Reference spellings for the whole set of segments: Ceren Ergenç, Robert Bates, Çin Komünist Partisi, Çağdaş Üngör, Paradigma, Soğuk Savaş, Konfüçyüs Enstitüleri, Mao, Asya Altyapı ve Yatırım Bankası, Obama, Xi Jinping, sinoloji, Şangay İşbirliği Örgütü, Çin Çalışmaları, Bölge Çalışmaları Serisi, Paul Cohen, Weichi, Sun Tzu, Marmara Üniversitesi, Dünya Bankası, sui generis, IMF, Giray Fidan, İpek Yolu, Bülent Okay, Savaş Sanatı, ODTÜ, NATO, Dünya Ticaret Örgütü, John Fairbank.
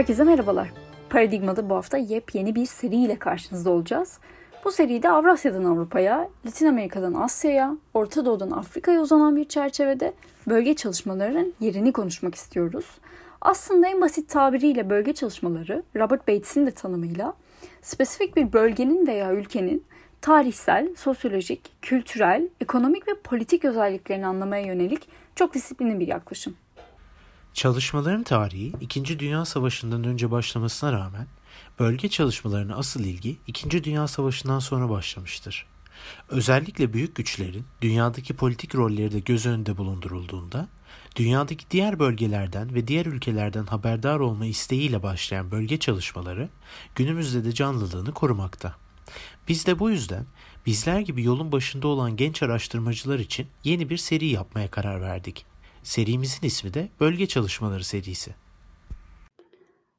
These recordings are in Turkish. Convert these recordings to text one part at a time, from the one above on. Herkese merhabalar. Paradigma'da bu hafta yepyeni bir seriyle karşınızda olacağız. Bu seride Avrasya'dan Avrupa'ya, Latin Amerika'dan Asya'ya, Orta Doğu'dan Afrika'ya uzanan bir çerçevede bölge çalışmalarının yerini konuşmak istiyoruz. Aslında en basit tabiriyle bölge çalışmaları, Robert Bates'in de tanımıyla, spesifik bir bölgenin veya ülkenin tarihsel, sosyolojik, kültürel, ekonomik ve politik özelliklerini anlamaya yönelik çok disiplinli bir yaklaşım. Çalışmaların tarihi 2. Dünya Savaşı'ndan önce başlamasına rağmen bölge çalışmalarına asıl ilgi 2. Dünya Savaşı'ndan sonra başlamıştır. Özellikle büyük güçlerin dünyadaki politik rolleri de göz önünde bulundurulduğunda, dünyadaki diğer bölgelerden ve diğer ülkelerden haberdar olma isteğiyle başlayan bölge çalışmaları günümüzde de canlılığını korumakta. Biz de bu yüzden bizler gibi yolun başında olan genç araştırmacılar için yeni bir seri yapmaya karar verdik. Serimizin ismi de Bölge Çalışmaları Serisi.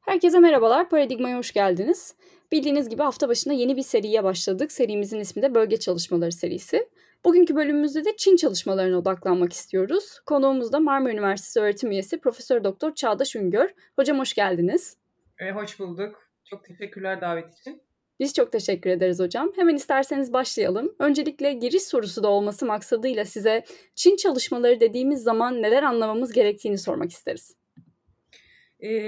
Herkese merhabalar, Paradigma'ya hoş geldiniz. Bildiğiniz gibi hafta başında yeni bir seriye başladık. Serimizin ismi de Bölge Çalışmaları Serisi. Bugünkü bölümümüzde de Çin çalışmalarına odaklanmak istiyoruz. Konuğumuz da Marmara Üniversitesi öğretim üyesi Profesör Doktor Çağdaş Üngör. Hocam hoş geldiniz. Hoş bulduk. Çok teşekkürler davet için. Biz çok teşekkür ederiz hocam. Hemen isterseniz başlayalım. Öncelikle giriş sorusu da olması maksadıyla size Çin çalışmaları dediğimiz zaman neler anlamamız gerektiğini sormak isteriz.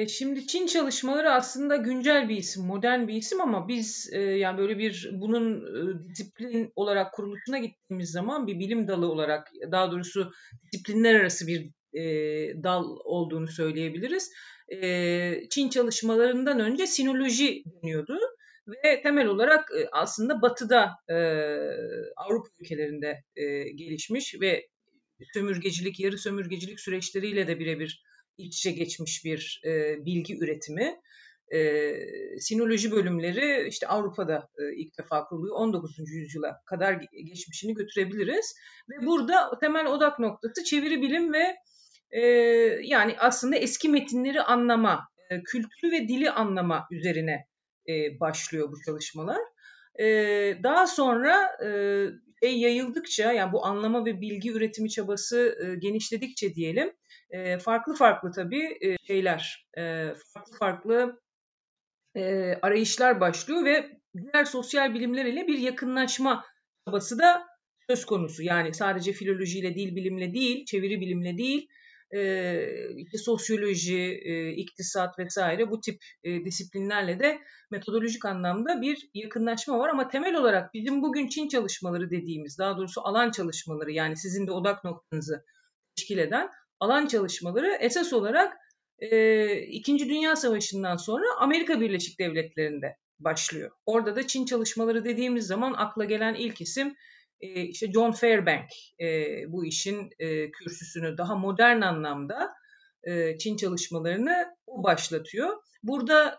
Şimdi Çin çalışmaları aslında güncel bir isim, modern bir isim ama biz yani böyle bir bunun disiplin olarak kuruluşuna gittiğimiz zaman bir bilim dalı olarak, daha doğrusu disiplinler arası bir dal olduğunu söyleyebiliriz. Çin çalışmalarından önce sinoloji deniyordu. Ve temel olarak aslında Batı'da, Avrupa ülkelerinde gelişmiş ve sömürgecilik, yarı sömürgecilik süreçleriyle de birebir iç içe geçmiş bir bilgi üretimi. Sinoloji bölümleri işte Avrupa'da ilk defa kuruluyor. 19. yüzyıla kadar geçmişini götürebiliriz. Ve burada temel odak noktası çeviri bilim ve yani aslında eski metinleri anlama, kültürü ve dili anlama üzerine başlıyor bu çalışmalar. Daha sonra yayıldıkça, yani bu anlama ve bilgi üretimi çabası genişledikçe diyelim, farklı farklı tabii şeyler, farklı farklı arayışlar başlıyor ve diğer sosyal bilimler ile bir yakınlaşma çabası da söz konusu. Yani sadece filolojiyle, dil bilimle değil, çeviri bilimle değil, işte sosyoloji, iktisat vesaire bu tip disiplinlerle de metodolojik anlamda bir yakınlaşma var. Ama temel olarak bizim bugün Çin çalışmaları dediğimiz, daha doğrusu alan çalışmaları, yani sizin de odak noktanızı teşkil eden alan çalışmaları esas olarak 2. Dünya Savaşı'ndan sonra Amerika Birleşik Devletleri'nde başlıyor. Orada da Çin çalışmaları dediğimiz zaman akla gelen ilk isim İşte John Fairbank bu işin kürsüsünü daha modern anlamda Çin çalışmalarını o başlatıyor. Burada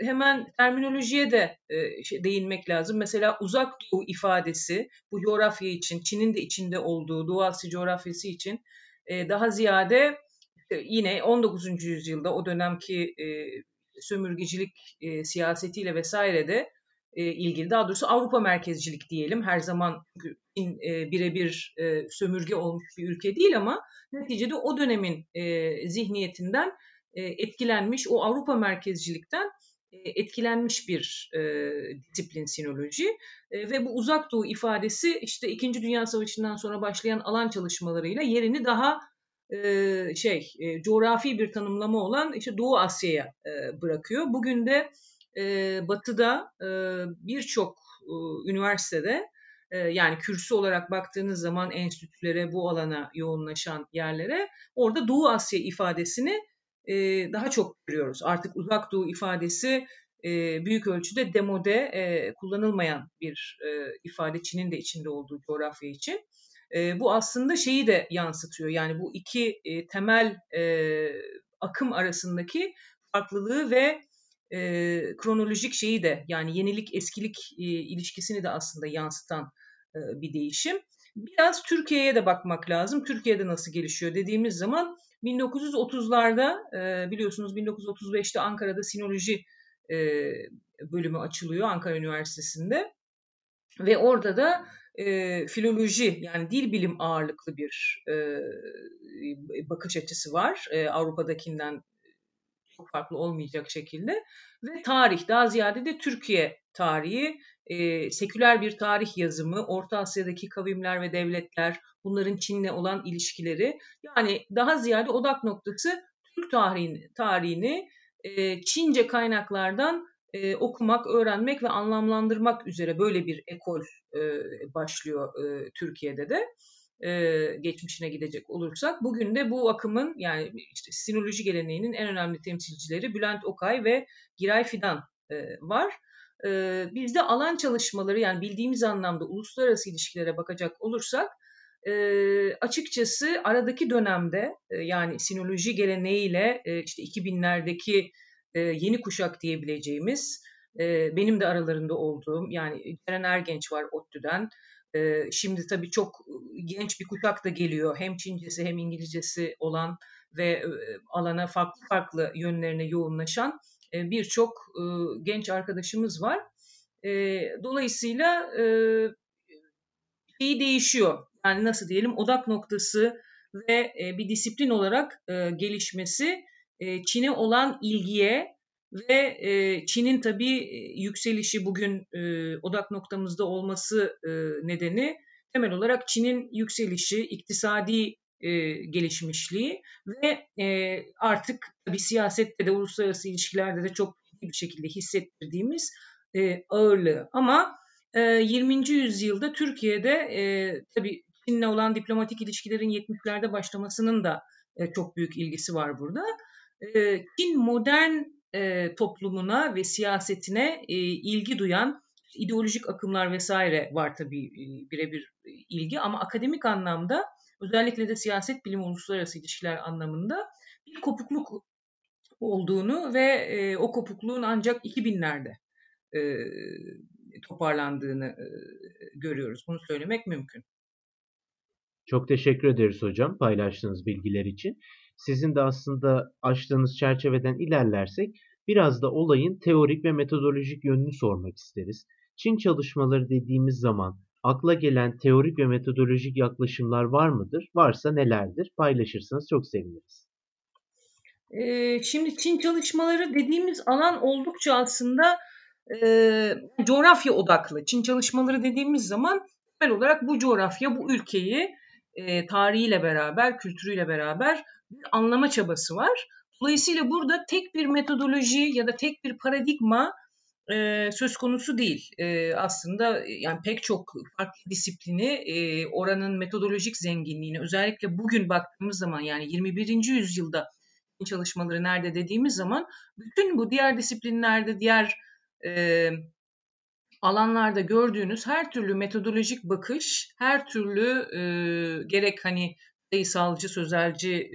hemen terminolojiye de değinmek lazım. Mesela uzak doğu ifadesi bu coğrafya için, Çin'in de içinde olduğu Doğu Asya coğrafyası için daha ziyade yine 19. yüzyılda o dönemki sömürgecilik siyasetiyle vesaire de ilgili. Daha doğrusu Avrupa merkezcilik diyelim. Her zaman Çin birebir sömürge olmuş bir ülke değil ama neticede o dönemin zihniyetinden etkilenmiş, o Avrupa merkezcilikten etkilenmiş bir disiplin sinoloji. Ve bu uzak doğu ifadesi işte 2. Dünya Savaşı'ndan sonra başlayan alan çalışmalarıyla yerini daha coğrafi bir tanımlama olan işte Doğu Asya'ya bırakıyor. Bugün de Batı'da birçok üniversitede, yani kürsü olarak baktığınız zaman enstitülere, bu alana yoğunlaşan yerlere, orada Doğu Asya ifadesini daha çok görüyoruz. Artık Uzak Doğu ifadesi büyük ölçüde demode, kullanılmayan bir ifade Çin'in de içinde olduğu coğrafya için. Bu aslında şeyi de yansıtıyor, yani bu iki temel akım arasındaki farklılığı ve kronolojik şeyi de, yani yenilik eskilik ilişkisini de aslında yansıtan bir değişim. Biraz Türkiye'ye de bakmak lazım. Türkiye'de nasıl gelişiyor dediğimiz zaman 1930'larda biliyorsunuz 1935'te Ankara'da sinoloji bölümü açılıyor Ankara Üniversitesi'nde ve orada da filoloji, yani dil bilim ağırlıklı bir bakış açısı var Avrupa'dakinden çok farklı olmayacak şekilde ve tarih, daha ziyade de Türkiye tarihi, seküler bir tarih yazımı, Orta Asya'daki kavimler ve devletler, bunların Çin'le olan ilişkileri, yani daha ziyade odak noktası Türk tarihini Çince kaynaklardan okumak, öğrenmek ve anlamlandırmak üzere böyle bir ekol başlıyor Türkiye'de de. Geçmişine gidecek olursak, bugün de bu akımın, yani işte sinoloji geleneğinin en önemli temsilcileri Bülent Okay ve Giray Fidan var. Bizde alan çalışmaları, yani bildiğimiz anlamda uluslararası ilişkilere bakacak olursak, açıkçası aradaki dönemde, yani sinoloji geleneğiyle işte 2000'lerdeki yeni kuşak diyebileceğimiz, benim de aralarında olduğum, yani Ceren Ergenç var ODTÜ'den. Şimdi tabii çok genç bir kuşak da geliyor. Hem Çincesi hem İngilizcesi olan ve alana farklı farklı yönlerine yoğunlaşan birçok genç arkadaşımız var. Dolayısıyla şey değişiyor. Yani nasıl diyelim, odak noktası ve bir disiplin olarak gelişmesi Çin'e olan ilgiye ve Çin'in tabii yükselişi, bugün odak noktamızda olması nedeni temel olarak Çin'in yükselişi, iktisadi gelişmişliği ve artık tabii siyasette de, uluslararası ilişkilerde de çok iyi bir şekilde hissettirdiğimiz ağırlığı. Ama 20. yüzyılda Türkiye'de tabii Çin'le olan diplomatik ilişkilerin 70'lerde başlamasının da çok büyük ilgisi var burada. Çin modern toplumuna ve siyasetine ilgi duyan ideolojik akımlar vesaire var tabii, birebir ilgi, ama akademik anlamda, özellikle de siyaset bilimi, uluslararası ilişkiler anlamında bir kopukluk olduğunu ve o kopukluğun ancak 2000'lerde toparlandığını görüyoruz. Bunu söylemek mümkün. Çok teşekkür ederiz hocam paylaştığınız bilgiler için. Sizin de aslında açtığınız çerçeveden ilerlersek biraz da olayın teorik ve metodolojik yönünü sormak isteriz. Çin çalışmaları dediğimiz zaman akla gelen teorik ve metodolojik yaklaşımlar var mıdır? Varsa nelerdir? Paylaşırsanız çok seviniriz. Şimdi Çin çalışmaları dediğimiz alan oldukça aslında coğrafya odaklı. Çin çalışmaları dediğimiz zaman temel olarak bu coğrafya, bu ülkeyi tarihiyle beraber, kültürüyle beraber bir anlama çabası var. Dolayısıyla burada tek bir metodoloji ya da tek bir paradigma söz konusu değil. Aslında yani pek çok farklı disiplini, oranın metodolojik zenginliğini, özellikle bugün baktığımız zaman, yani 21. yüzyılda çalışmaları nerede dediğimiz zaman, bütün bu diğer disiplinlerde, diğer alanlarda gördüğünüz her türlü metodolojik bakış, her türlü gerek hani sayısalcı, sözelci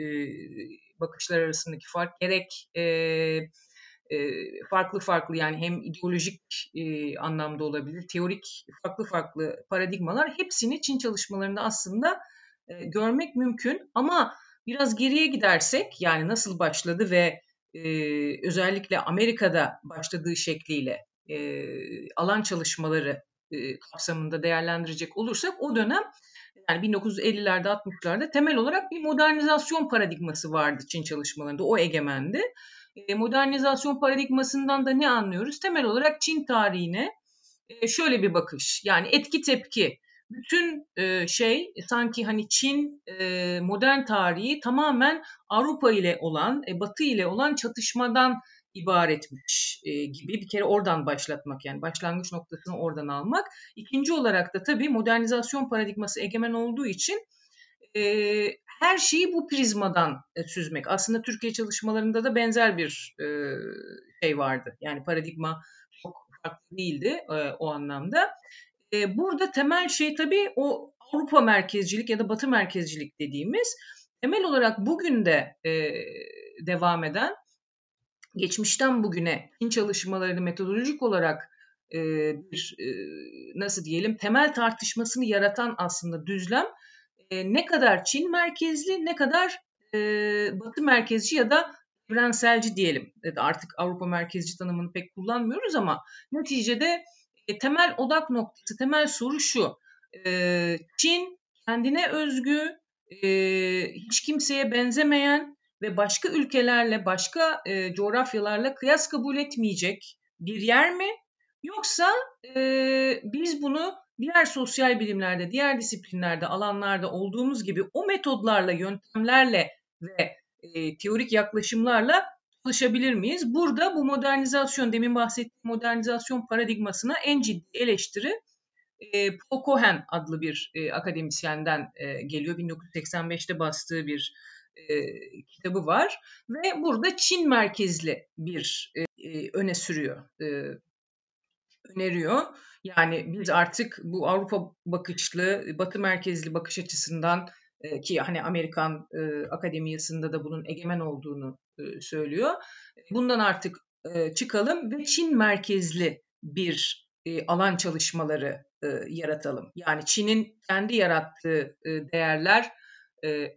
bakışlar arasındaki fark, gerek farklı farklı, yani hem ideolojik anlamda olabilir, teorik farklı farklı paradigmalar, hepsini Çin çalışmalarında aslında görmek mümkün. Ama biraz geriye gidersek, yani nasıl başladı ve özellikle Amerika'da başladığı şekliyle alan çalışmaları kapsamında değerlendirecek olursak, o dönem, yani 1950'lerde 60'larda temel olarak bir modernizasyon paradigması vardı Çin çalışmalarında, o egemendi. Modernizasyon paradigmasından da ne anlıyoruz? Temel olarak Çin tarihine şöyle bir bakış, yani etki tepki. Bütün şey sanki hani Çin modern tarihi tamamen Avrupa ile olan, Batı ile olan çatışmadan ibaretmiş gibi, bir kere oradan başlatmak, yani başlangıç noktasını oradan almak. İkinci olarak da tabii modernizasyon paradigması egemen olduğu için her şeyi bu prizmadan süzmek. Aslında Türkiye çalışmalarında da benzer bir şey vardı. Yani paradigma çok farklı değildi o anlamda. Burada temel şey tabii o Avrupa merkezcilik ya da Batı merkezcilik dediğimiz, temel olarak bugün de devam eden, geçmişten bugüne Çin çalışmalarını metodolojik olarak bir nasıl diyelim temel tartışmasını yaratan aslında düzlem, ne kadar Çin merkezli, ne kadar Batı merkezci ya da evrenselci diyelim. Artık Avrupa merkezci tanımını pek kullanmıyoruz ama neticede temel odak noktası, temel soru şu: Çin kendine özgü, hiç kimseye benzemeyen ve başka ülkelerle, başka coğrafyalarla kıyas kabul etmeyecek bir yer mi? Yoksa biz bunu diğer sosyal bilimlerde, diğer disiplinlerde, alanlarda olduğumuz gibi o metodlarla, yöntemlerle ve teorik yaklaşımlarla çalışabilir miyiz? Burada bu modernizasyon, demin bahsettiğim modernizasyon paradigmasına en ciddi eleştiri Paul Cohen adlı bir akademisyenden geliyor. 1985'te bastığı bir kitabı var ve burada Çin merkezli bir öne sürüyor, öneriyor. Yani biz artık bu Avrupa bakışlı, Batı merkezli bakış açısından ki hani Amerikan akademiyasında da bunun egemen olduğunu söylüyor. Bundan artık çıkalım ve Çin merkezli bir alan çalışmaları yaratalım. Yani Çin'in kendi yarattığı değerler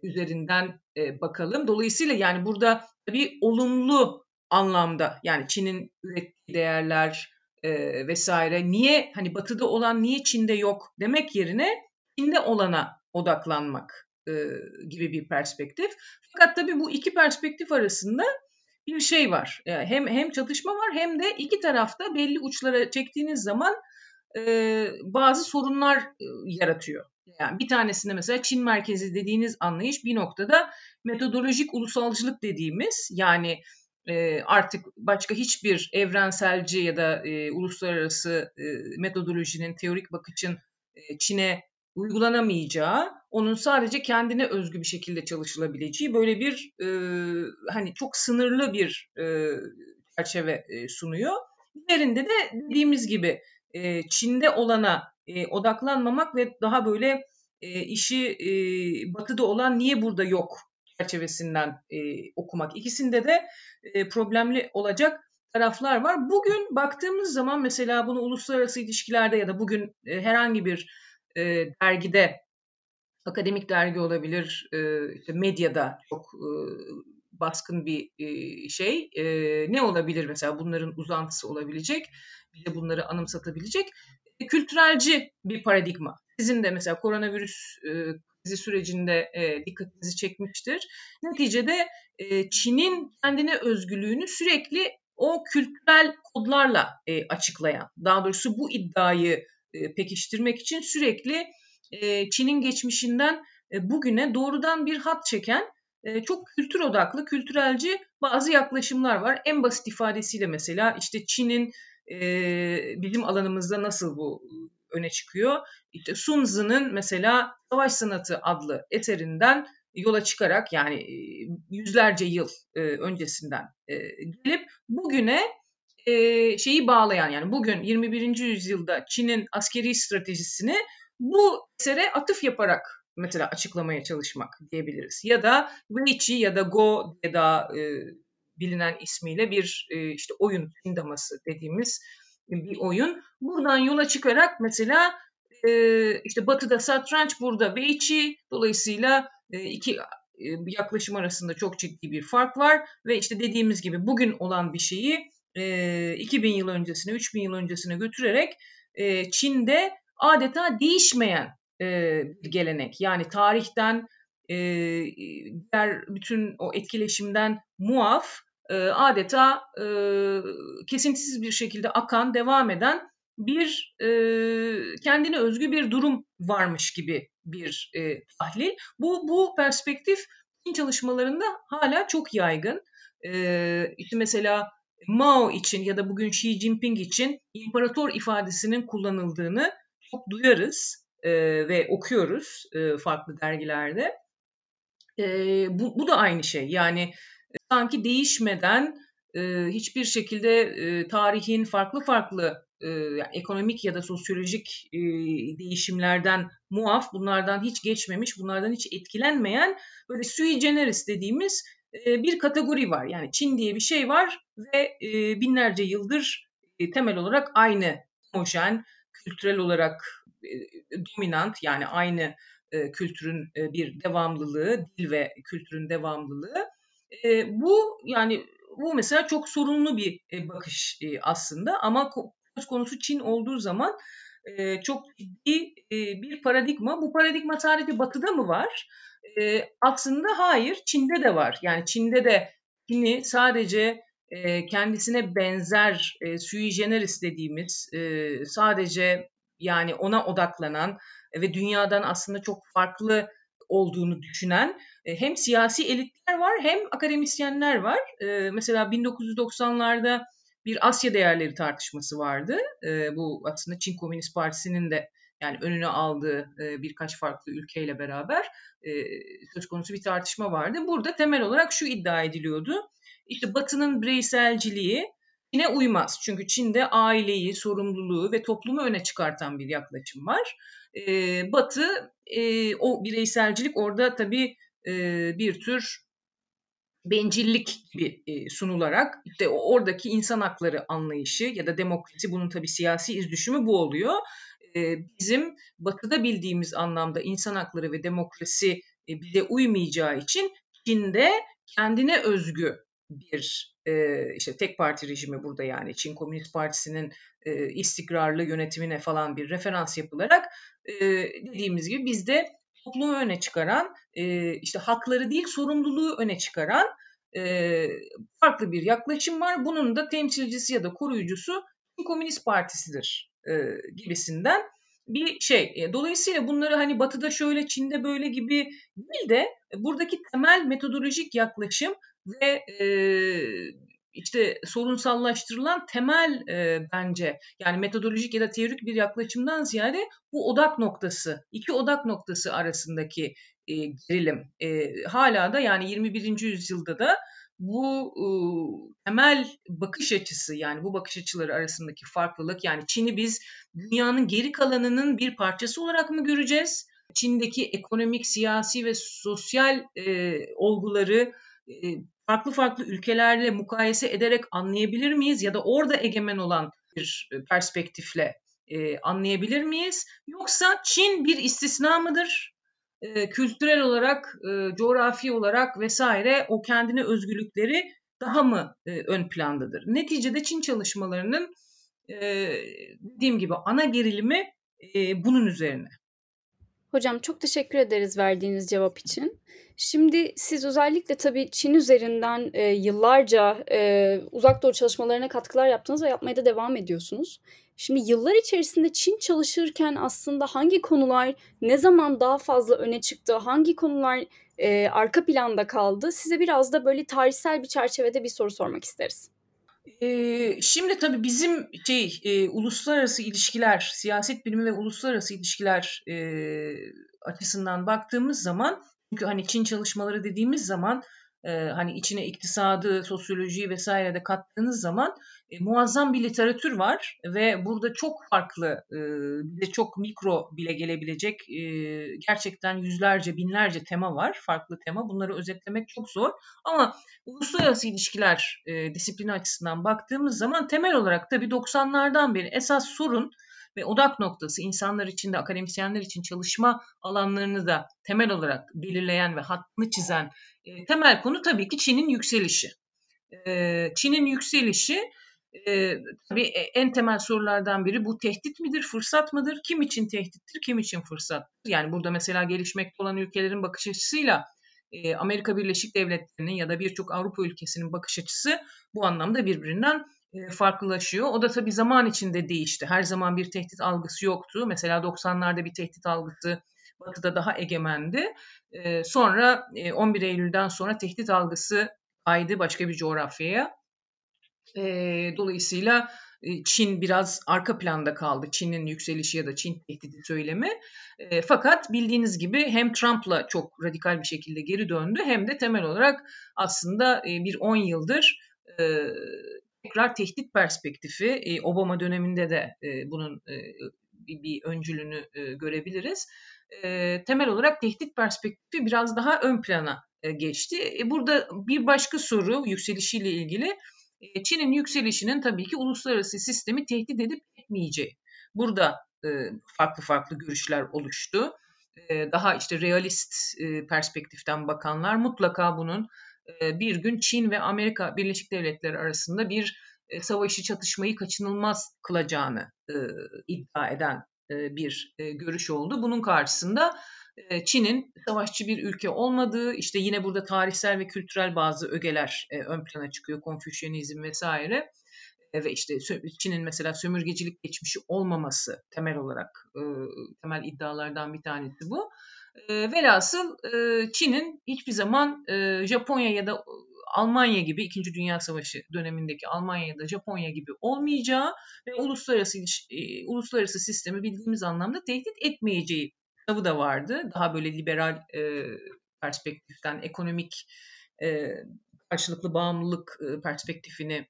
üzerinden bakalım. Dolayısıyla yani burada tabii olumlu anlamda, yani Çin'in ürettiği değerler vesaire, niye hani Batı'da olan niye Çin'de yok demek yerine Çin'de olana odaklanmak gibi bir perspektif. Fakat tabii bu iki perspektif arasında bir şey var. Yani hem çatışma var, hem de iki tarafta belli uçlara çektiğiniz zaman bazı sorunlar yaratıyor. Yani bir tanesinde mesela Çin merkezi dediğiniz anlayış bir noktada metodolojik ulusalcılık dediğimiz, yani artık başka hiçbir evrenselci ya da uluslararası metodolojinin, teorik bakışın Çin'e uygulanamayacağı, onun sadece kendine özgü bir şekilde çalışılabileceği böyle bir hani çok sınırlı bir çerçeve sunuyor. Diğerinde de dediğimiz gibi Çin'de olana odaklanmamak ve daha böyle işi Batı'da olan niye burada yok çerçevesinden okumak. İkisinde de problemli olacak taraflar var. Bugün baktığımız zaman mesela bunu uluslararası ilişkilerde ya da bugün herhangi bir dergide, akademik dergi olabilir, işte medyada çok baskın bir şey. Ne olabilir mesela, bunların uzantısı olabilecek, bir de bunları anımsatabilecek kültürelci bir paradigma. Sizin de mesela koronavirüs krizi sürecinde dikkatinizi çekmiştir. Neticede Çin'in kendine özgürlüğünü sürekli o kültürel kodlarla açıklayan, daha doğrusu bu iddiayı pekiştirmek için sürekli Çin'in geçmişinden bugüne doğrudan bir hat çeken çok kültür odaklı, kültürelci bazı yaklaşımlar var. En basit ifadesiyle mesela işte Çin'in bizim alanımızda nasıl bu öne çıkıyor? İşte Sun Tzu'nun mesela Savaş Sanatı adlı eserinden yola çıkarak, yani yüzlerce yıl öncesinden gelip bugüne şeyi bağlayan, yani bugün 21. yüzyılda Çin'in askeri stratejisini bu esere atıf yaparak mesela açıklamaya çalışmak diyebiliriz. Ya da Weichi ya da Go diye daha bilinen ismiyle bir işte oyun, Çin daması dediğimiz bir oyun. Buradan yola çıkarak mesela işte Batı'da satranç, burada Weichi, dolayısıyla iki yaklaşım arasında çok ciddi bir fark var ve işte dediğimiz gibi bugün olan bir şeyi 2000 yıl öncesine, 3000 yıl öncesine götürerek Çin'de adeta değişmeyen bir gelenek. Yani tarihten, diğer bütün o etkileşimden muaf, adeta kesintisiz bir şekilde akan, devam eden bir kendine özgü bir durum varmış gibi bir tahlil. Bu perspektif Çin çalışmalarında hala çok yaygın. İşte mesela Mao için ya da bugün Xi Jinping için imparator ifadesinin kullanıldığını çok duyarız ve okuyoruz farklı dergilerde. Bu da aynı şey. Yani sanki değişmeden hiçbir şekilde tarihin farklı ekonomik ya da sosyolojik değişimlerden muaf, bunlardan hiç geçmemiş, bunlardan hiç etkilenmeyen böyle sui generis dediğimiz bir kategori var. Yani Çin diye bir şey var ve binlerce yıldır temel olarak aynı homojen, kültürel olarak dominant, yani aynı kültürün bir devamlılığı, dil ve kültürün devamlılığı. Bu yani bu mesela çok sorunlu bir bakış aslında, ama söz konusu Çin olduğu zaman çok ciddi bir paradigma. Bu paradigma sadece Batı'da mı var? Aslında hayır, Çin'de de var. Yani Çin'de de Çin'i sadece kendisine benzer sui generis dediğimiz sadece yani ona odaklanan ve dünyadan aslında çok farklı olduğunu düşünen hem siyasi elitler var hem akademisyenler var. Mesela 1990'larda bir Asya değerleri tartışması vardı. Bu aslında Çin Komünist Partisi'nin de yani önüne aldığı birkaç farklı ülkeyle beraber söz konusu bir tartışma vardı. Burada temel olarak şu iddia ediliyordu. İşte Batı'nın bireyselciliği Çin'e uymaz. Çünkü Çin'de aileyi, sorumluluğu ve toplumu öne çıkartan bir yaklaşım var. Batı, o bireyselcilik orada tabii bir tür bencillik gibi sunularak işte oradaki insan hakları anlayışı ya da demokrasi, bunun tabii siyasi izdüşümü bu oluyor. Bizim Batı'da bildiğimiz anlamda insan hakları ve demokrasi bize uymayacağı için Çin'de kendine özgü bir işte tek parti rejimi burada yani Çin Komünist Partisi'nin istikrarlı yönetimine falan bir referans yapılarak dediğimiz gibi bizde toplumu öne çıkaran işte hakları değil sorumluluğu öne çıkaran farklı bir yaklaşım var. Bunun da temsilcisi ya da koruyucusu Çin Komünist Partisi'dir gibisinden bir şey. Dolayısıyla bunları hani Batı'da şöyle Çin'de böyle gibi değil de buradaki temel metodolojik yaklaşım ve işte sorunsallaştırılan temel bence yani metodolojik ya da teorik bir yaklaşımdan ziyade bu odak noktası, iki odak noktası arasındaki gerilim. Hala da yani 21. yüzyılda da bu temel bakış açısı yani bu bakış açıları arasındaki farklılık yani Çin'i biz dünyanın geri kalanının bir parçası olarak mı göreceğiz? Çin'deki ekonomik, siyasi ve sosyal olguları farklı farklı ülkelerle mukayese ederek anlayabilir miyiz? Ya da orada egemen olan bir perspektifle anlayabilir miyiz? Yoksa Çin bir istisna mıdır? Kültürel olarak, coğrafi olarak vesaire o kendine özgürlükleri daha mı ön plandadır? Neticede Çin çalışmalarının dediğim gibi ana gerilimi bunun üzerine. Hocam çok teşekkür ederiz verdiğiniz cevap için. Şimdi siz özellikle tabii Çin üzerinden yıllarca Uzak Doğu çalışmalarına katkılar yaptınız ve yapmaya da devam ediyorsunuz. Şimdi yıllar içerisinde Çin çalışırken aslında hangi konular ne zaman daha fazla öne çıktı, hangi konular arka planda kaldı? Size biraz da böyle tarihsel bir çerçevede bir soru sormak isteriz. Şimdi tabii bizim uluslararası ilişkiler, siyaset bilimi ve uluslararası ilişkiler açısından baktığımız zaman çünkü hani Çin çalışmaları dediğimiz zaman hani içine iktisadı, sosyolojiyi vesaire de kattığınız zaman muazzam bir literatür var ve burada çok farklı ve çok mikro bile gelebilecek gerçekten yüzlerce, binlerce tema var. Farklı tema. Bunları özetlemek çok zor. Ama uluslararası ilişkiler disiplini açısından baktığımız zaman temel olarak tabii 90'lardan beri esas sorun ve odak noktası insanlar için de akademisyenler için çalışma alanlarını da temel olarak belirleyen ve hattını çizen temel konu tabii ki Çin'in yükselişi. Çin'in yükselişi tabii en temel sorulardan biri bu tehdit midir, fırsat mıdır? Kim için tehdittir, kim için fırsattır? Yani burada mesela gelişmekte olan ülkelerin bakış açısıyla Amerika Birleşik Devletleri'nin ya da birçok Avrupa ülkesinin bakış açısı bu anlamda birbirinden farklılaşıyor. O da tabii zaman içinde değişti. Her zaman bir tehdit algısı yoktu. Mesela 90'larda bir tehdit algısı Batı'da daha egemendi. Sonra 11 Eylül'den sonra tehdit algısı kaydı başka bir coğrafyaya. Dolayısıyla Çin biraz arka planda kaldı. Çin'in yükselişi ya da Çin tehdidi söylemi. Fakat bildiğiniz gibi hem Trump'la çok radikal bir şekilde geri döndü hem de temel olarak aslında bir 10 yıldır tekrar tehdit perspektifi Obama döneminde de bunun bir öncülünü görebiliriz. Temel olarak tehdit perspektifi biraz daha ön plana geçti. Burada bir başka soru yükselişiyle ilgili Çin'in yükselişinin tabii ki uluslararası sistemi tehdit edip etmeyeceği. Burada farklı farklı görüşler oluştu. Daha işte realist perspektiften bakanlar mutlaka bunun bir gün Çin ve Amerika Birleşik Devletleri arasında bir savaşı çatışmayı kaçınılmaz kılacağını iddia eden bir görüş oldu. Bunun karşısında Çin'in savaşçı bir ülke olmadığı, işte yine burada tarihsel ve kültürel bazı ögeler ön plana çıkıyor, Konfüçyüzm vesaire. Ve işte Çin'in mesela sömürgecilik geçmişi olmaması temel olarak, temel iddialardan bir tanesi bu. Velhasıl Çin'in hiçbir zaman Japonya ya da Almanya gibi, 2. Dünya Savaşı dönemindeki Almanya ya da Japonya gibi olmayacağı ve uluslararası sistemi bildiğimiz anlamda tehdit etmeyeceği kitabı da vardı. Daha böyle liberal perspektiften, ekonomik karşılıklı bağımlılık perspektifini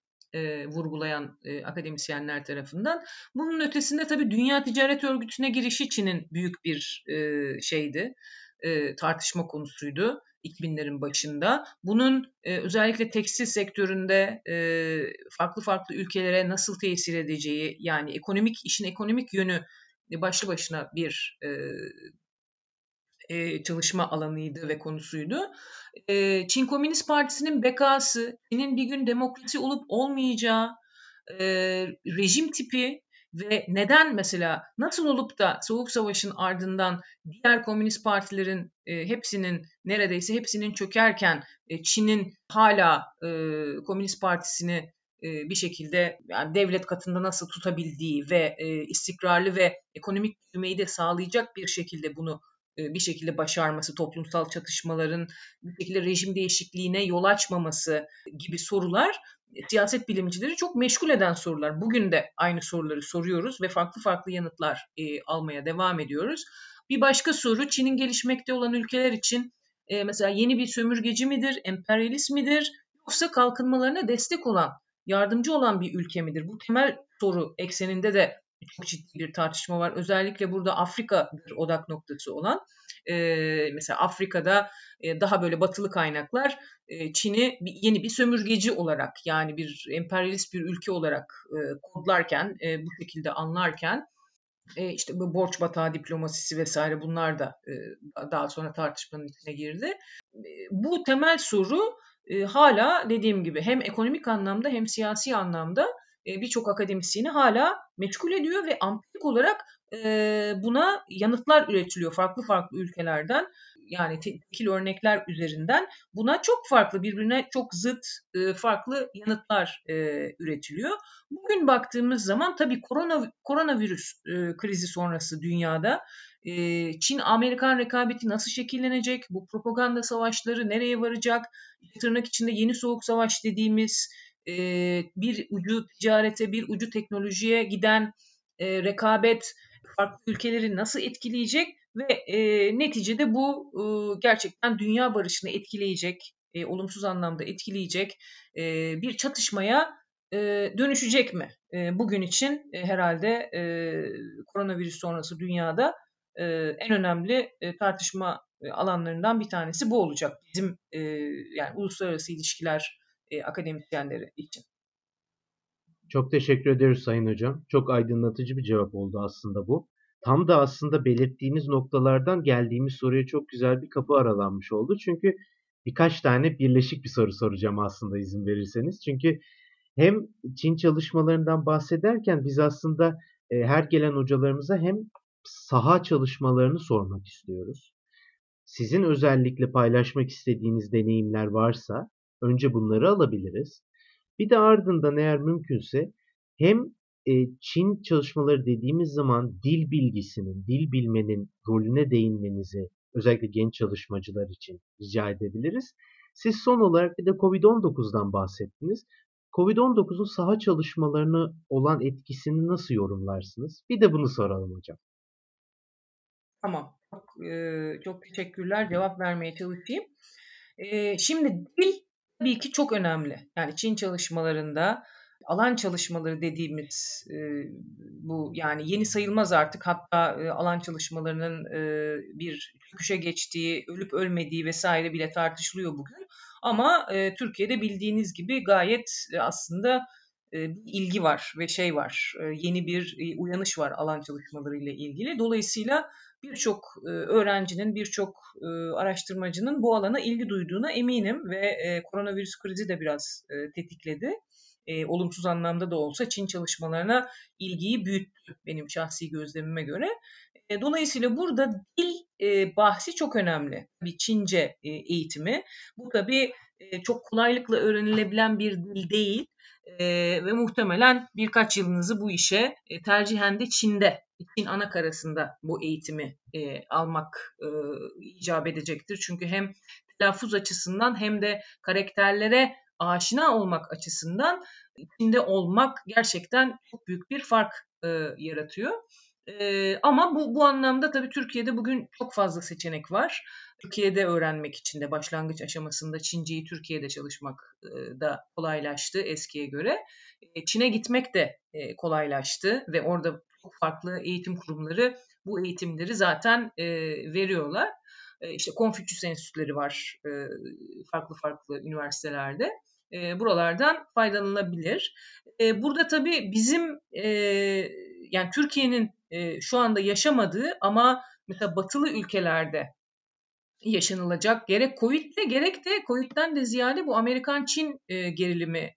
vurgulayan akademisyenler tarafından. Bunun ötesinde tabii Dünya Ticaret Örgütü'ne girişi Çin'in büyük bir tartışma konusuydu 2000'lerin başında. Bunun özellikle tekstil sektöründe farklı farklı ülkelere nasıl tesir edeceği, yani işin ekonomik yönü başlı başına bir çalışma alanıydı ve konusuydu. Çin Komünist Partisi'nin bekası, Çin'in bir gün demokrasi olup olmayacağı, rejim tipi ve neden mesela nasıl olup da Soğuk Savaş'ın ardından diğer komünist partilerin neredeyse hepsinin çökerken Çin'in hala Komünist Partisi'ni bir şekilde, yani devlet katında nasıl tutabildiği ve istikrarlı ve ekonomik büyümeyi de sağlayacak bir şekilde bunu bir şekilde başarması, toplumsal çatışmaların bir şekilde rejim değişikliğine yol açmaması gibi sorular siyaset bilimcileri çok meşgul eden sorular. Bugün de aynı soruları soruyoruz ve farklı farklı yanıtlar almaya devam ediyoruz. Bir başka soru, Çin'in gelişmekte olan ülkeler için mesela yeni bir sömürgeci midir, emperyalist midir, yoksa kalkınmalarına destek olan, yardımcı olan bir ülke midir? Bu temel soru ekseninde de çok ciddi bir tartışma var. Özellikle burada Afrika'dır odak noktası olan. Mesela Afrika'da daha böyle batılı kaynaklar Çin'i yeni bir sömürgeci olarak, yani bir emperyalist bir ülke olarak kodlarken, bu şekilde anlarken, işte bu borç batağı diplomasisi vesaire, bunlar da daha sonra tartışmanın içine girdi. Bu temel soru hala dediğim gibi hem ekonomik anlamda hem siyasi anlamda birçok akademisyeni hala meşgul ediyor ve ampirik olarak buna yanıtlar üretiliyor farklı farklı ülkelerden, yani tekil örnekler üzerinden buna çok farklı, birbirine çok zıt farklı yanıtlar üretiliyor. Bugün baktığımız zaman tabii koronavirüs krizi sonrası dünyada Çin-Amerikan rekabeti nasıl şekillenecek, bu propaganda savaşları nereye varacak, tırnak içinde yeni soğuk savaş dediğimiz bir ucu ticarete, bir ucu teknolojiye giden rekabet farklı ülkeleri nasıl etkileyecek ve neticede bu gerçekten dünya barışını etkileyecek, olumsuz anlamda etkileyecek bir çatışmaya dönüşecek mi? Bugün için herhalde koronavirüs sonrası dünyada en önemli tartışma alanlarından bir tanesi bu olacak. Bizim yani uluslararası ilişkiler akademisyenleri için. Çok teşekkür ederiz Sayın Hocam. Çok aydınlatıcı bir cevap oldu aslında bu. Tam da aslında belirttiğimiz noktalardan geldiğimiz soruya çok güzel bir kapı aralanmış oldu. Çünkü birkaç tane birleşik bir soru soracağım aslında, izin verirseniz. Çünkü hem Çin çalışmalarından bahsederken biz aslında her gelen hocalarımıza hem saha çalışmalarını sormak istiyoruz. Sizin özellikle paylaşmak istediğiniz deneyimler varsa önce bunları alabiliriz. Bir de ardından eğer mümkünse hem Çin çalışmaları dediğimiz zaman dil bilgisinin, dil bilmenin rolüne değinmenizi özellikle genç çalışmacılar için rica edebiliriz. Siz son olarak bir de Covid-19'dan bahsettiniz. Covid-19'un saha çalışmalarına olan etkisini nasıl yorumlarsınız? Bir de bunu soralım hocam. Tamam. Çok teşekkürler. Cevap vermeye çalışayım. Şimdi dil tabii ki çok önemli. Yani Çin çalışmalarında alan çalışmaları dediğimiz bu, yani yeni sayılmaz artık, hatta alan çalışmalarının bir çöküşe geçtiği, ölüp ölmediği vesaire bile tartışılıyor bugün. Ama Türkiye'de bildiğiniz gibi gayet aslında bir ilgi var ve şey var, yeni bir uyanış var alan çalışmaları ile ilgili. Dolayısıyla birçok öğrencinin, birçok araştırmacının bu alana ilgi duyduğuna eminim ve koronavirüs krizi de biraz tetikledi. Olumsuz anlamda da olsa Çin çalışmalarına ilgiyi büyüttü benim şahsi gözlemime göre. Dolayısıyla burada dil bahsi çok önemli. Bir Çince eğitimi. Bu tabii çok kolaylıkla öğrenilebilen bir dil değil ve muhtemelen birkaç yılınızı bu işe tercihen de Çin'de, Çin ana karasında bu eğitimi almak icap edecektir. Çünkü hem telaffuz açısından hem de karakterlere aşina olmak açısından Çin'de olmak gerçekten çok büyük bir fark yaratıyor. Ama bu anlamda tabii Türkiye'de bugün çok fazla seçenek var. Türkiye'de öğrenmek için de başlangıç aşamasında Çince'yi Türkiye'de çalışmak da kolaylaştı eskiye göre. Çin'e gitmek de kolaylaştı ve orada çok farklı eğitim kurumları bu eğitimleri zaten veriyorlar. İşte Konfüçyüs Enstitüleri var farklı farklı üniversitelerde. Buralardan faydalanılabilir. Burada tabii bizim yani Türkiye'nin şu anda yaşamadığı ama mesela batılı ülkelerde yaşanılacak gerek COVID'de gerek de COVID'den de ziyade bu Amerikan-Çin gerilimi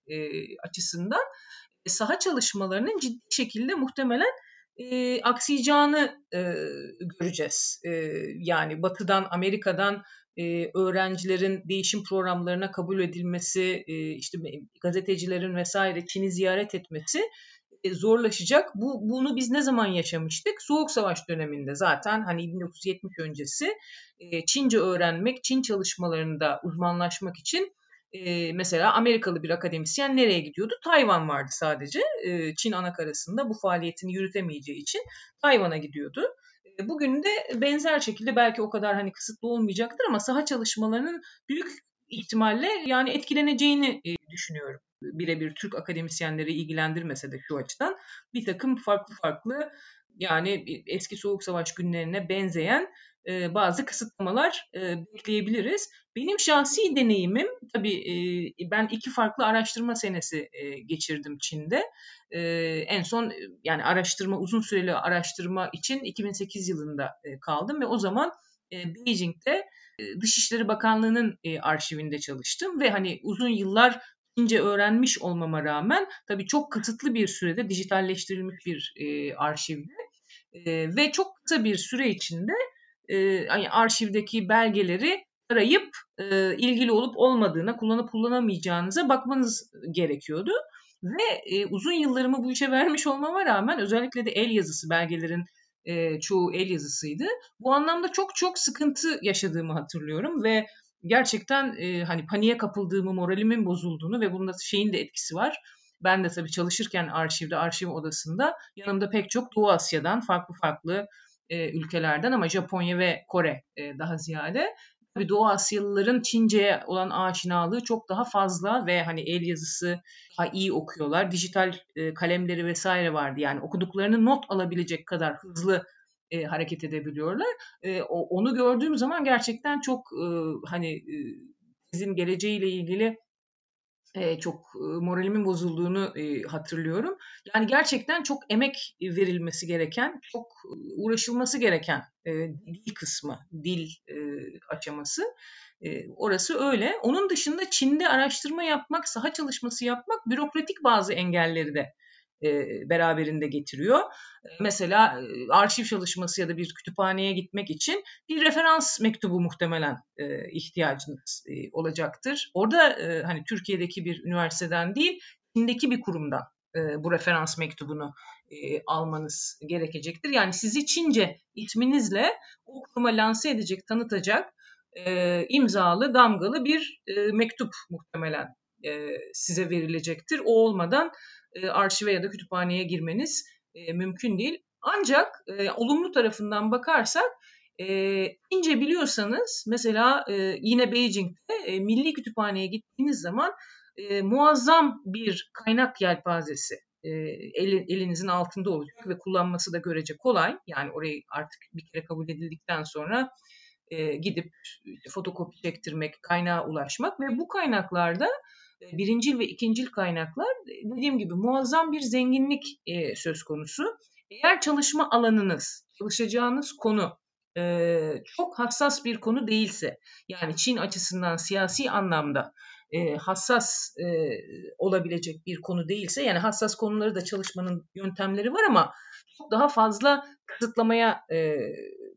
açısından saha çalışmalarının ciddi şekilde muhtemelen aksayacağını göreceğiz. Yani batıdan, Amerika'dan öğrencilerin değişim programlarına kabul edilmesi, işte gazetecilerin vesaire Çin'i ziyaret etmesi zorlaşacak. Bunu biz ne zaman yaşamıştık? Soğuk Savaş döneminde zaten hani 1970 öncesi Çince öğrenmek, Çin çalışmalarında uzmanlaşmak için mesela Amerikalı bir akademisyen nereye gidiyordu? Tayvan vardı sadece. Çin ana karasında bu faaliyetini yürütemeyeceği için Tayvan'a gidiyordu. Bugün de benzer şekilde belki o kadar hani kısıtlı olmayacaktır ama saha çalışmalarının büyük ihtimalle yani etkileneceğini düşünüyorum. Birebir Türk akademisyenleri ilgilendirmese de şu açıdan bir takım farklı farklı yani eski Soğuk Savaş günlerine benzeyen bazı kısıtlamalar bekleyebiliriz. Benim şahsi deneyimim tabii ben 2 farklı araştırma senesi geçirdim Çin'de. En son yani uzun süreli araştırma için 2008 yılında kaldım ve o zaman Beijing'de Dışişleri Bakanlığı'nın arşivinde çalıştım ve hani uzun yıllar Çince öğrenmiş olmama rağmen tabii çok kısıtlı bir sürede dijitalleştirilmiş bir arşivdi ve çok kısa bir süre içinde yani arşivdeki belgeleri arayıp ilgili olup olmadığına, kullanıp kullanamayacağınıza bakmanız gerekiyordu. Ve uzun yıllarımı bu işe vermiş olmama rağmen özellikle de el yazısı belgelerin çoğu el yazısıydı. Bu anlamda çok çok sıkıntı yaşadığımı hatırlıyorum ve gerçekten hani paniğe kapıldığımı, moralimin bozulduğunu ve bunda şeyin de etkisi var. Ben de tabii çalışırken arşiv odasında yanımda pek çok Doğu Asya'dan farklı farklı ülkelerden ama Japonya ve Kore daha ziyade. Tabii Doğu Asyalıların Çince'ye olan aşinalığı çok daha fazla ve hani el yazısı daha iyi okuyorlar. Dijital kalemleri vesaire vardı. Yani okuduklarını not alabilecek kadar hızlı hareket edebiliyorlar. Onu gördüğüm zaman gerçekten çok hani sizin geleceğiyle ilgili çok moralimin bozulduğunu hatırlıyorum. Yani gerçekten çok emek verilmesi gereken, çok uğraşılması gereken dil kısmı, dil aşaması. Orası öyle. Onun dışında Çin'de araştırma yapmak, saha çalışması yapmak bürokratik bazı engelleri de beraberinde getiriyor. Mesela arşiv çalışması ya da bir kütüphaneye gitmek için bir referans mektubu muhtemelen ihtiyacınız olacaktır. Orada hani Türkiye'deki bir üniversiteden değil, Çin'deki bir kurumdan bu referans mektubunu almanız gerekecektir. Yani sizi Çince isminizle o kuruma lanse edecek, tanıtacak imzalı, damgalı bir mektup muhtemelen size verilecektir. O olmadan arşive ya da kütüphaneye girmeniz mümkün değil. Ancak olumlu tarafından bakarsak Çince biliyorsanız mesela yine Beijing'de Milli Kütüphane'ye gittiğiniz zaman muazzam bir kaynak yelpazesi elinizin altında olacak ve kullanması da görece kolay. Yani orayı artık bir kere kabul edildikten sonra gidip fotokopi çektirmek, kaynağa ulaşmak ve bu kaynaklarda birincil ve ikincil kaynaklar dediğim gibi muazzam bir zenginlik söz konusu. Eğer çalışma alanınız, çalışacağınız konu çok hassas bir konu değilse, yani Çin açısından siyasi anlamda hassas olabilecek bir konu değilse, yani hassas konuları da çalışmanın yöntemleri var ama çok daha fazla kısıtlamaya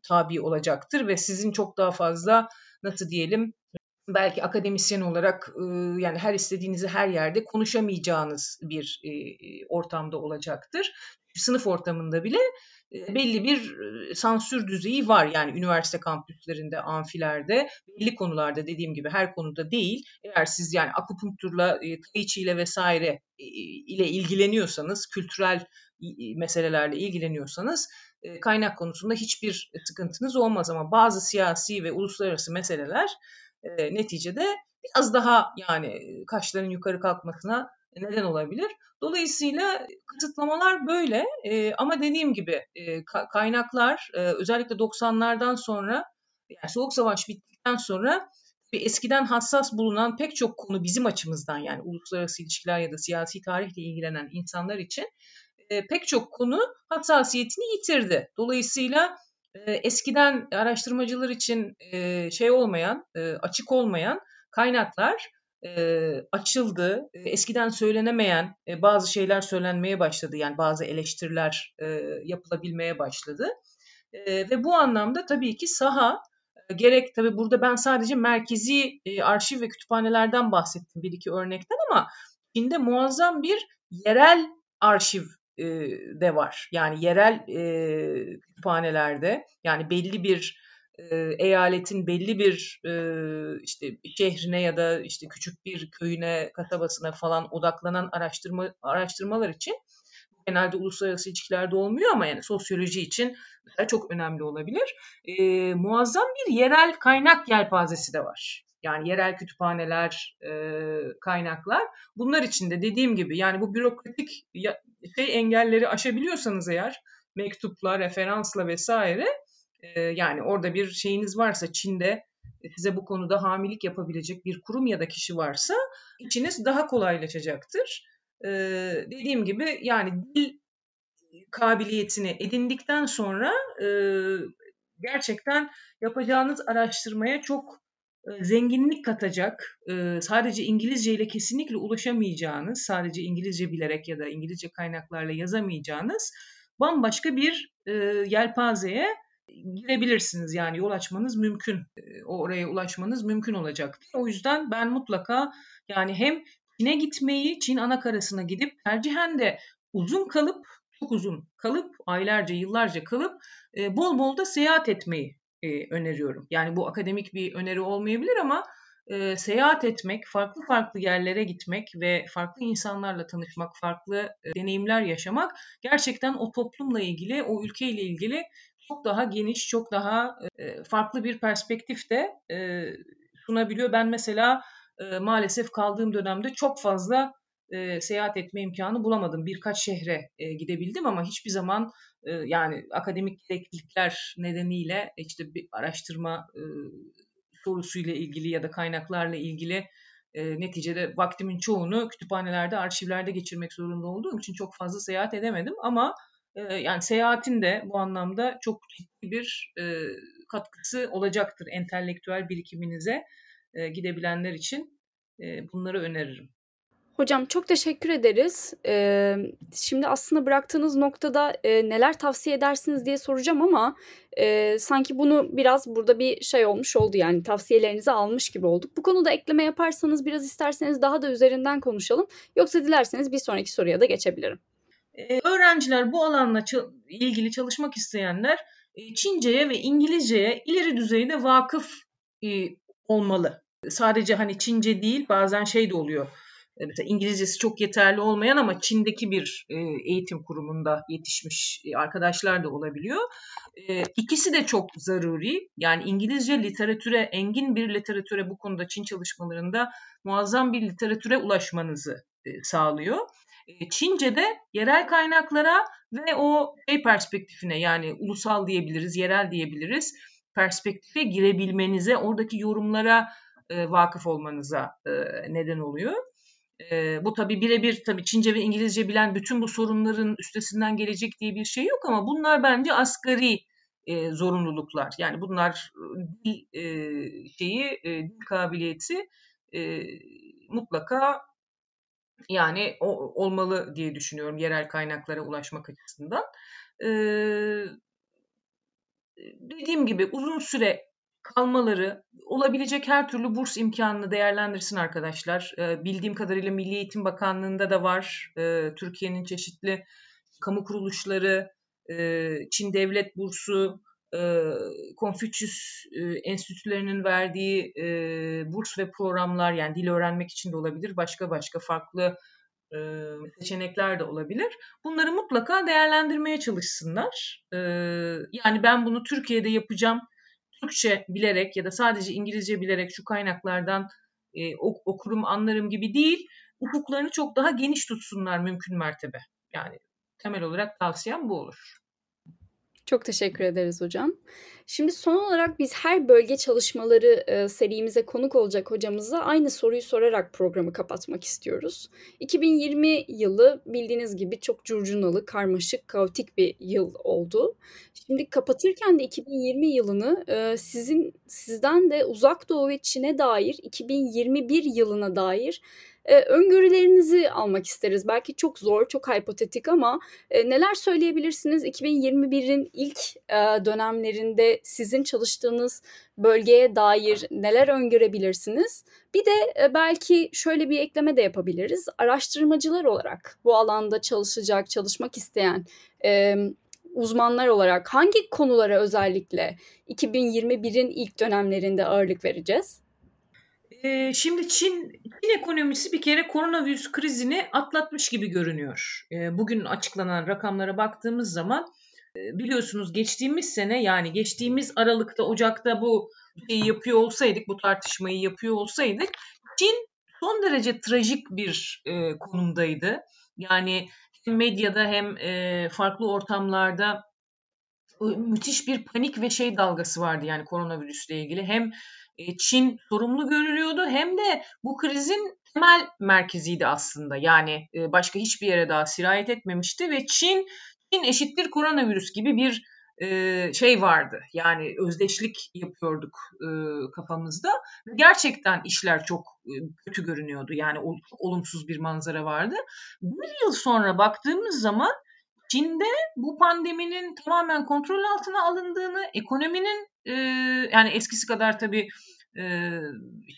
tabi olacaktır ve sizin çok daha fazla, nasıl diyelim, belki akademisyen olarak yani her istediğinizi her yerde konuşamayacağınız bir ortamda olacaktır. Sınıf ortamında bile belli bir sansür düzeyi var. Yani üniversite kampüslerinde, amfilerde, belli konularda, dediğim gibi her konuda değil. Eğer siz yani akupunkturla, tai chi'yle vesaire ile ilgileniyorsanız, kültürel meselelerle ilgileniyorsanız kaynak konusunda hiçbir sıkıntınız olmaz. Ama bazı siyasi ve uluslararası meseleler neticede biraz daha yani kaşların yukarı kalkmasına neden olabilir. Dolayısıyla kısıtlamalar böyle ama dediğim gibi kaynaklar özellikle 90'lardan sonra, yani Soğuk Savaş bittikten sonra eskiden hassas bulunan pek çok konu bizim açımızdan, yani uluslararası ilişkiler ya da siyasi tarihle ilgilenen insanlar için pek çok konu hassasiyetini yitirdi. Dolayısıyla eskiden araştırmacılar için şey olmayan, açık olmayan kaynaklar açıldı. Eskiden söylenemeyen bazı şeyler söylenmeye başladı. Yani bazı eleştiriler yapılabilmeye başladı. Ve bu anlamda tabii ki saha gerek, tabii burada ben sadece merkezi arşiv ve kütüphanelerden bahsettim bir iki örnekten, ama Çin'de muazzam bir yerel arşiv de var. Yani yerel kütüphanelerde, yani belli bir eyaletin belli bir işte şehrine ya da işte küçük bir köyüne, kasabasına falan odaklanan araştırmalar için genelde uluslararası ilişkilerde olmuyor ama yani sosyoloji için çok önemli olabilir. Muazzam bir yerel kaynak yelpazesi de var. Yani yerel kütüphaneler, kaynaklar. Bunlar için de dediğim gibi yani bu bürokratik engelleri aşabiliyorsanız eğer, mektupla, referansla vesaire, yani orada bir şeyiniz varsa, Çin'de size bu konuda hamilik yapabilecek bir kurum ya da kişi varsa içiniz daha kolaylaşacaktır. Dediğim gibi yani dil kabiliyetini edindikten sonra gerçekten yapacağınız araştırmaya çok zenginlik katacak, sadece İngilizce ile kesinlikle ulaşamayacağınız, sadece İngilizce bilerek ya da İngilizce kaynaklarla yazamayacağınız bambaşka bir yelpazeye girebilirsiniz. Yani yol açmanız mümkün, oraya ulaşmanız mümkün olacak. O yüzden ben mutlaka yani hem Çin'e gitmeyi, Çin anakarasına gidip tercihen de uzun kalıp, çok uzun kalıp, aylarca, yıllarca kalıp bol bol da seyahat etmeyi öneriyorum. Yani bu akademik bir öneri olmayabilir ama seyahat etmek, farklı farklı yerlere gitmek ve farklı insanlarla tanışmak, farklı deneyimler yaşamak gerçekten o toplumla ilgili, o ülkeyle ilgili çok daha geniş, çok daha farklı bir perspektif de sunabiliyor. Ben mesela maalesef kaldığım dönemde çok fazla seyahat etme imkanı bulamadım. Birkaç şehre gidebildim ama hiçbir zaman yani akademik gereklilikler nedeniyle işte bir araştırma sorusuyla ilgili ya da kaynaklarla ilgili neticede vaktimin çoğunu kütüphanelerde, arşivlerde geçirmek zorunda olduğum için çok fazla seyahat edemedim ama yani seyahatin de bu anlamda çok ciddi bir katkısı olacaktır entelektüel birikiminize. Gidebilenler için bunları öneririm. Hocam çok teşekkür ederiz. Şimdi aslında bıraktığınız noktada neler tavsiye edersiniz diye soracağım ama sanki bunu biraz burada bir şey olmuş oldu, yani tavsiyelerinizi almış gibi olduk. Bu konuda ekleme yaparsanız biraz, isterseniz daha da üzerinden konuşalım. Yoksa dilerseniz bir sonraki soruya da geçebilirim. Öğrenciler, bu alanla ilgili çalışmak isteyenler Çince'ye ve İngilizce'ye ileri düzeyde vakıf olmalı. Sadece hani Çince değil, bazen şey de oluyor. Mesela İngilizcesi çok yeterli olmayan ama Çin'deki bir eğitim kurumunda yetişmiş arkadaşlar da olabiliyor. İkisi de çok zaruri. Yani İngilizce literatüre, engin bir literatüre, bu konuda Çin çalışmalarında muazzam bir literatüre ulaşmanızı sağlıyor. Çince'de yerel kaynaklara ve o perspektifine, yani ulusal diyebiliriz, yerel diyebiliriz, perspektife girebilmenize, oradaki yorumlara vakıf olmanıza neden oluyor. Bu tabii birebir, tabii Çince ve İngilizce bilen bütün bu sorunların üstesinden gelecek diye bir şey yok ama bunlar bence asgari zorunluluklar. Yani bunlar dil kabiliyeti mutlaka yani olmalı diye düşünüyorum yerel kaynaklara ulaşmak açısından. Dediğim gibi uzun süre kalmaları, olabilecek her türlü burs imkanını değerlendirsin arkadaşlar. Bildiğim kadarıyla Milli Eğitim Bakanlığı'nda da var. Türkiye'nin çeşitli kamu kuruluşları, Çin Devlet Bursu, Konfüçyüs Enstitülerinin verdiği burs ve programlar, yani dil öğrenmek için de olabilir, başka farklı seçenekler de olabilir. Bunları mutlaka değerlendirmeye çalışsınlar. Yani ben bunu Türkiye'de yapacağım, Türkçe bilerek ya da sadece İngilizce bilerek şu kaynaklardan okurum anlarım gibi değil, ufuklarını çok daha geniş tutsunlar mümkün mertebe. Yani temel olarak tavsiyem bu olur. Çok teşekkür ederiz hocam. Şimdi son olarak biz her bölge çalışmaları serimize konuk olacak hocamıza aynı soruyu sorarak programı kapatmak istiyoruz. 2020 yılı bildiğiniz gibi çok curcunalı, karmaşık, kaotik bir yıl oldu. Şimdi kapatırken de 2020 yılını sizden de Uzak Doğu ve Çin'e dair 2021 yılına dair öngörülerinizi almak isteriz. Belki çok zor, çok hipotetik ama neler söyleyebilirsiniz? 2021'in ilk dönemlerinde sizin çalıştığınız bölgeye dair neler öngörebilirsiniz? Bir de belki şöyle bir ekleme de yapabiliriz. Araştırmacılar olarak bu alanda çalışmak isteyen uzmanlar olarak hangi konulara özellikle 2021'in ilk dönemlerinde ağırlık vereceğiz? Şimdi Çin ekonomisi bir kere koronavirüs krizini atlatmış gibi görünüyor. Bugün açıklanan rakamlara baktığımız zaman biliyorsunuz geçtiğimiz sene, yani geçtiğimiz Aralık'ta, Ocak'ta bu şeyi yapıyor olsaydık, bu tartışmayı yapıyor olsaydık, Çin son derece trajik bir konumdaydı. Yani hem medyada hem farklı ortamlarda müthiş bir panik ve dalgası vardı, yani koronavirüsle ilgili. Hem Çin sorumlu görülüyordu hem de bu krizin temel merkeziydi aslında. Yani başka hiçbir yere daha sirayet etmemişti ve Çin eşittir koronavirüs gibi bir vardı. Yani özdeşlik yapıyorduk kafamızda. Gerçekten işler çok kötü görünüyordu. Yani olumsuz bir manzara vardı. Bir yıl sonra baktığımız zaman Çin'de bu pandeminin tamamen kontrol altına alındığını, ekonominin yani eskisi kadar tabii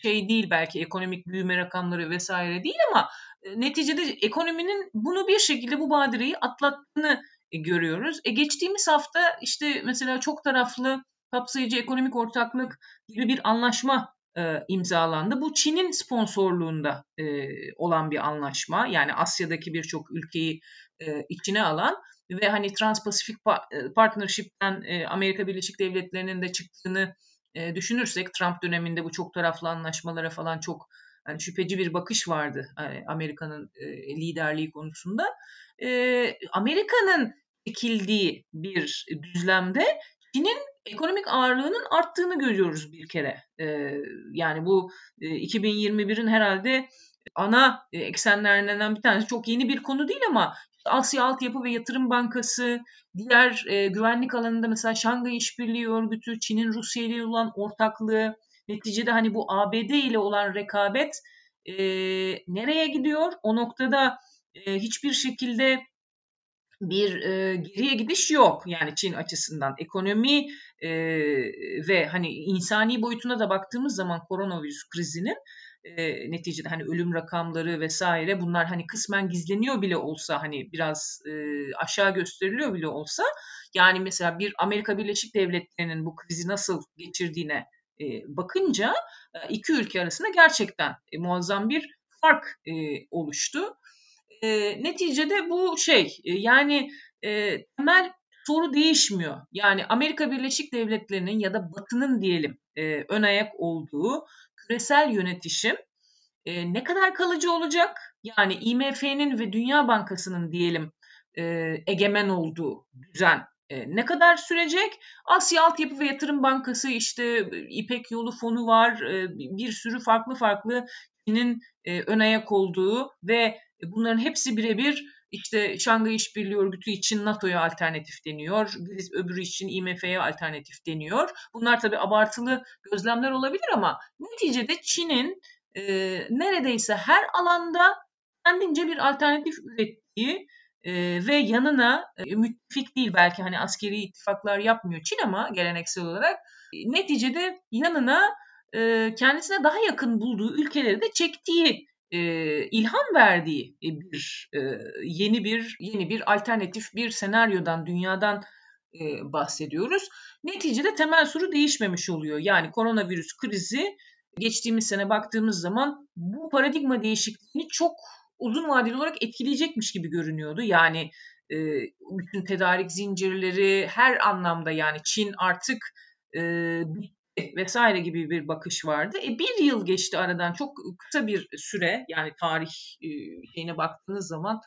değil, belki ekonomik büyüme rakamları vesaire değil ama neticede ekonominin bunu bir şekilde, bu badireyi atlattığını görüyoruz. Geçtiğimiz hafta işte mesela çok taraflı kapsayıcı ekonomik ortaklık gibi bir anlaşma imzalandı. Bu Çin'in sponsorluğunda olan bir anlaşma. Yani Asya'daki birçok ülkeyi içine alan ve hani Trans-Pasifik Partnership'ten Amerika Birleşik Devletleri'nin de çıktığını düşünürsek, Trump döneminde bu çok taraflı anlaşmalara falan çok yani şüpheci bir bakış vardı Amerika'nın liderliği konusunda. Amerika'nın çekildiği bir düzlemde Çin'in ekonomik ağırlığının arttığını görüyoruz bir kere. Yani bu 2021'in herhalde ana eksenlerinden bir tanesi. Çok yeni bir konu değil ama Asya Altyapı ve Yatırım Bankası, diğer güvenlik alanında mesela Şangay İşbirliği Örgütü, Çin'in Rusya ile olan ortaklığı, neticede hani bu ABD ile olan rekabet nereye gidiyor? O noktada hiçbir şekilde bir geriye gidiş yok yani Çin açısından. Ekonomi ve hani insani boyutuna da baktığımız zaman koronavirüs krizinin neticede hani ölüm rakamları vesaire, bunlar hani kısmen gizleniyor bile olsa, hani biraz aşağı gösteriliyor bile olsa, yani mesela bir Amerika Birleşik Devletleri'nin bu krizi nasıl geçirdiğine bakınca iki ülke arasında gerçekten muazzam bir fark oluştu. Neticede bu yani temel soru değişmiyor. Yani Amerika Birleşik Devletleri'nin ya da Batı'nın diyelim ön ayak olduğu küresel yönetişim ne kadar kalıcı olacak? Yani IMF'nin ve Dünya Bankası'nın diyelim egemen olduğu düzen ne kadar sürecek? Asya Altyapı ve Yatırım Bankası, işte İpek Yolu fonu var, bir sürü farklı Çin'in ön ayak olduğu ve bunların hepsi birebir işte Şangay İşbirliği Örgütü için NATO'ya alternatif deniyor, öbürü için IMF'ye alternatif deniyor. Bunlar tabii abartılı gözlemler olabilir ama neticede Çin'in neredeyse her alanda kendince bir alternatif ürettiği ve yanına müttefik değil, belki hani askeri ittifaklar yapmıyor Çin ama geleneksel olarak neticede yanına kendisine daha yakın bulduğu ülkeleri de çektiği, ilham verdiği bir yeni bir alternatif bir senaryodan, dünyadan bahsediyoruz. Neticede temel soru değişmemiş oluyor. Yani koronavirüs krizi geçtiğimiz sene baktığımız zaman bu paradigma değişikliğini çok uzun vadeli olarak etkileyecekmiş gibi görünüyordu. Yani bütün tedarik zincirleri her anlamda, yani Çin artık vesaire gibi bir bakış vardı. Bir yıl geçti aradan, çok kısa bir süre, yani tarih şeyine baktığınız zaman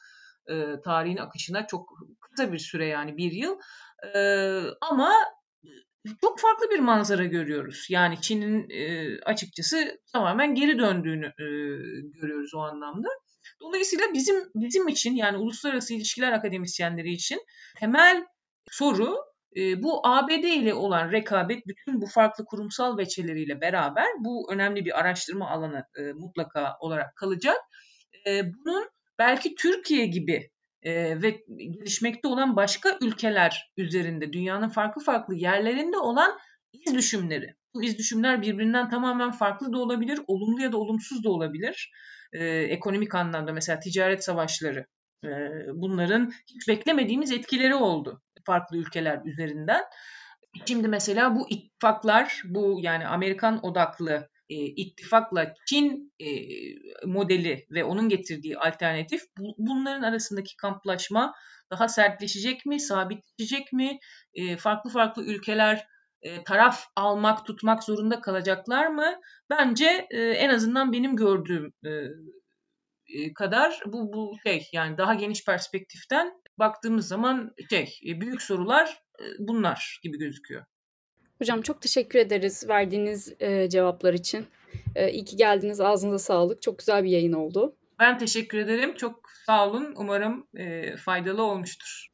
tarihin akışına çok kısa bir süre, yani bir yıl. Ama çok farklı bir manzara görüyoruz. Yani Çin'in açıkçası tamamen geri döndüğünü görüyoruz o anlamda. Dolayısıyla bizim için, yani uluslararası ilişkiler akademisyenleri için temel soru bu ABD ile olan rekabet, bütün bu farklı kurumsal veçeleriyle beraber bu önemli bir araştırma alanı mutlaka olarak kalacak. Bunun belki Türkiye gibi ve gelişmekte olan başka ülkeler üzerinde, dünyanın farklı farklı yerlerinde olan iz düşümleri. Bu iz düşümler birbirinden tamamen farklı da olabilir, olumlu ya da olumsuz da olabilir. Ekonomik anlamda mesela ticaret savaşları, bunların hiç beklemediğimiz etkileri oldu farklı ülkeler üzerinden. Şimdi mesela bu ittifaklar, bu yani Amerikan odaklı ittifakla Çin modeli ve onun getirdiği alternatif, bunların arasındaki kamplaşma daha sertleşecek mi, sabitleşecek mi? Farklı ülkeler taraf almak, tutmak zorunda kalacaklar mı? Bence en azından benim gördüğüm kadar bu yani daha geniş perspektiften baktığımız zaman büyük sorular bunlar gibi gözüküyor. Hocam çok teşekkür ederiz verdiğiniz cevaplar için. İyi ki geldiniz. Ağzınıza sağlık. Çok güzel bir yayın oldu. Ben teşekkür ederim. Çok sağ olun. Umarım faydalı olmuştur.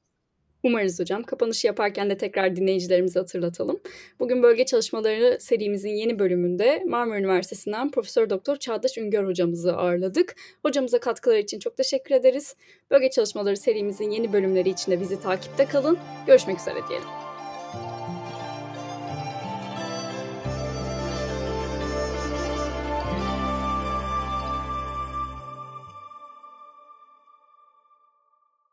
Umarız hocam. Kapanışı yaparken de tekrar dinleyicilerimizi hatırlatalım. Bugün Bölge Çalışmaları serimizin yeni bölümünde Marmara Üniversitesi'nden Profesör Doktor Çağdaş Üngör hocamızı ağırladık. Hocamıza katkıları için çok teşekkür ederiz. Bölge Çalışmaları serimizin yeni bölümleri için de bizi takipte kalın. Görüşmek üzere diyelim.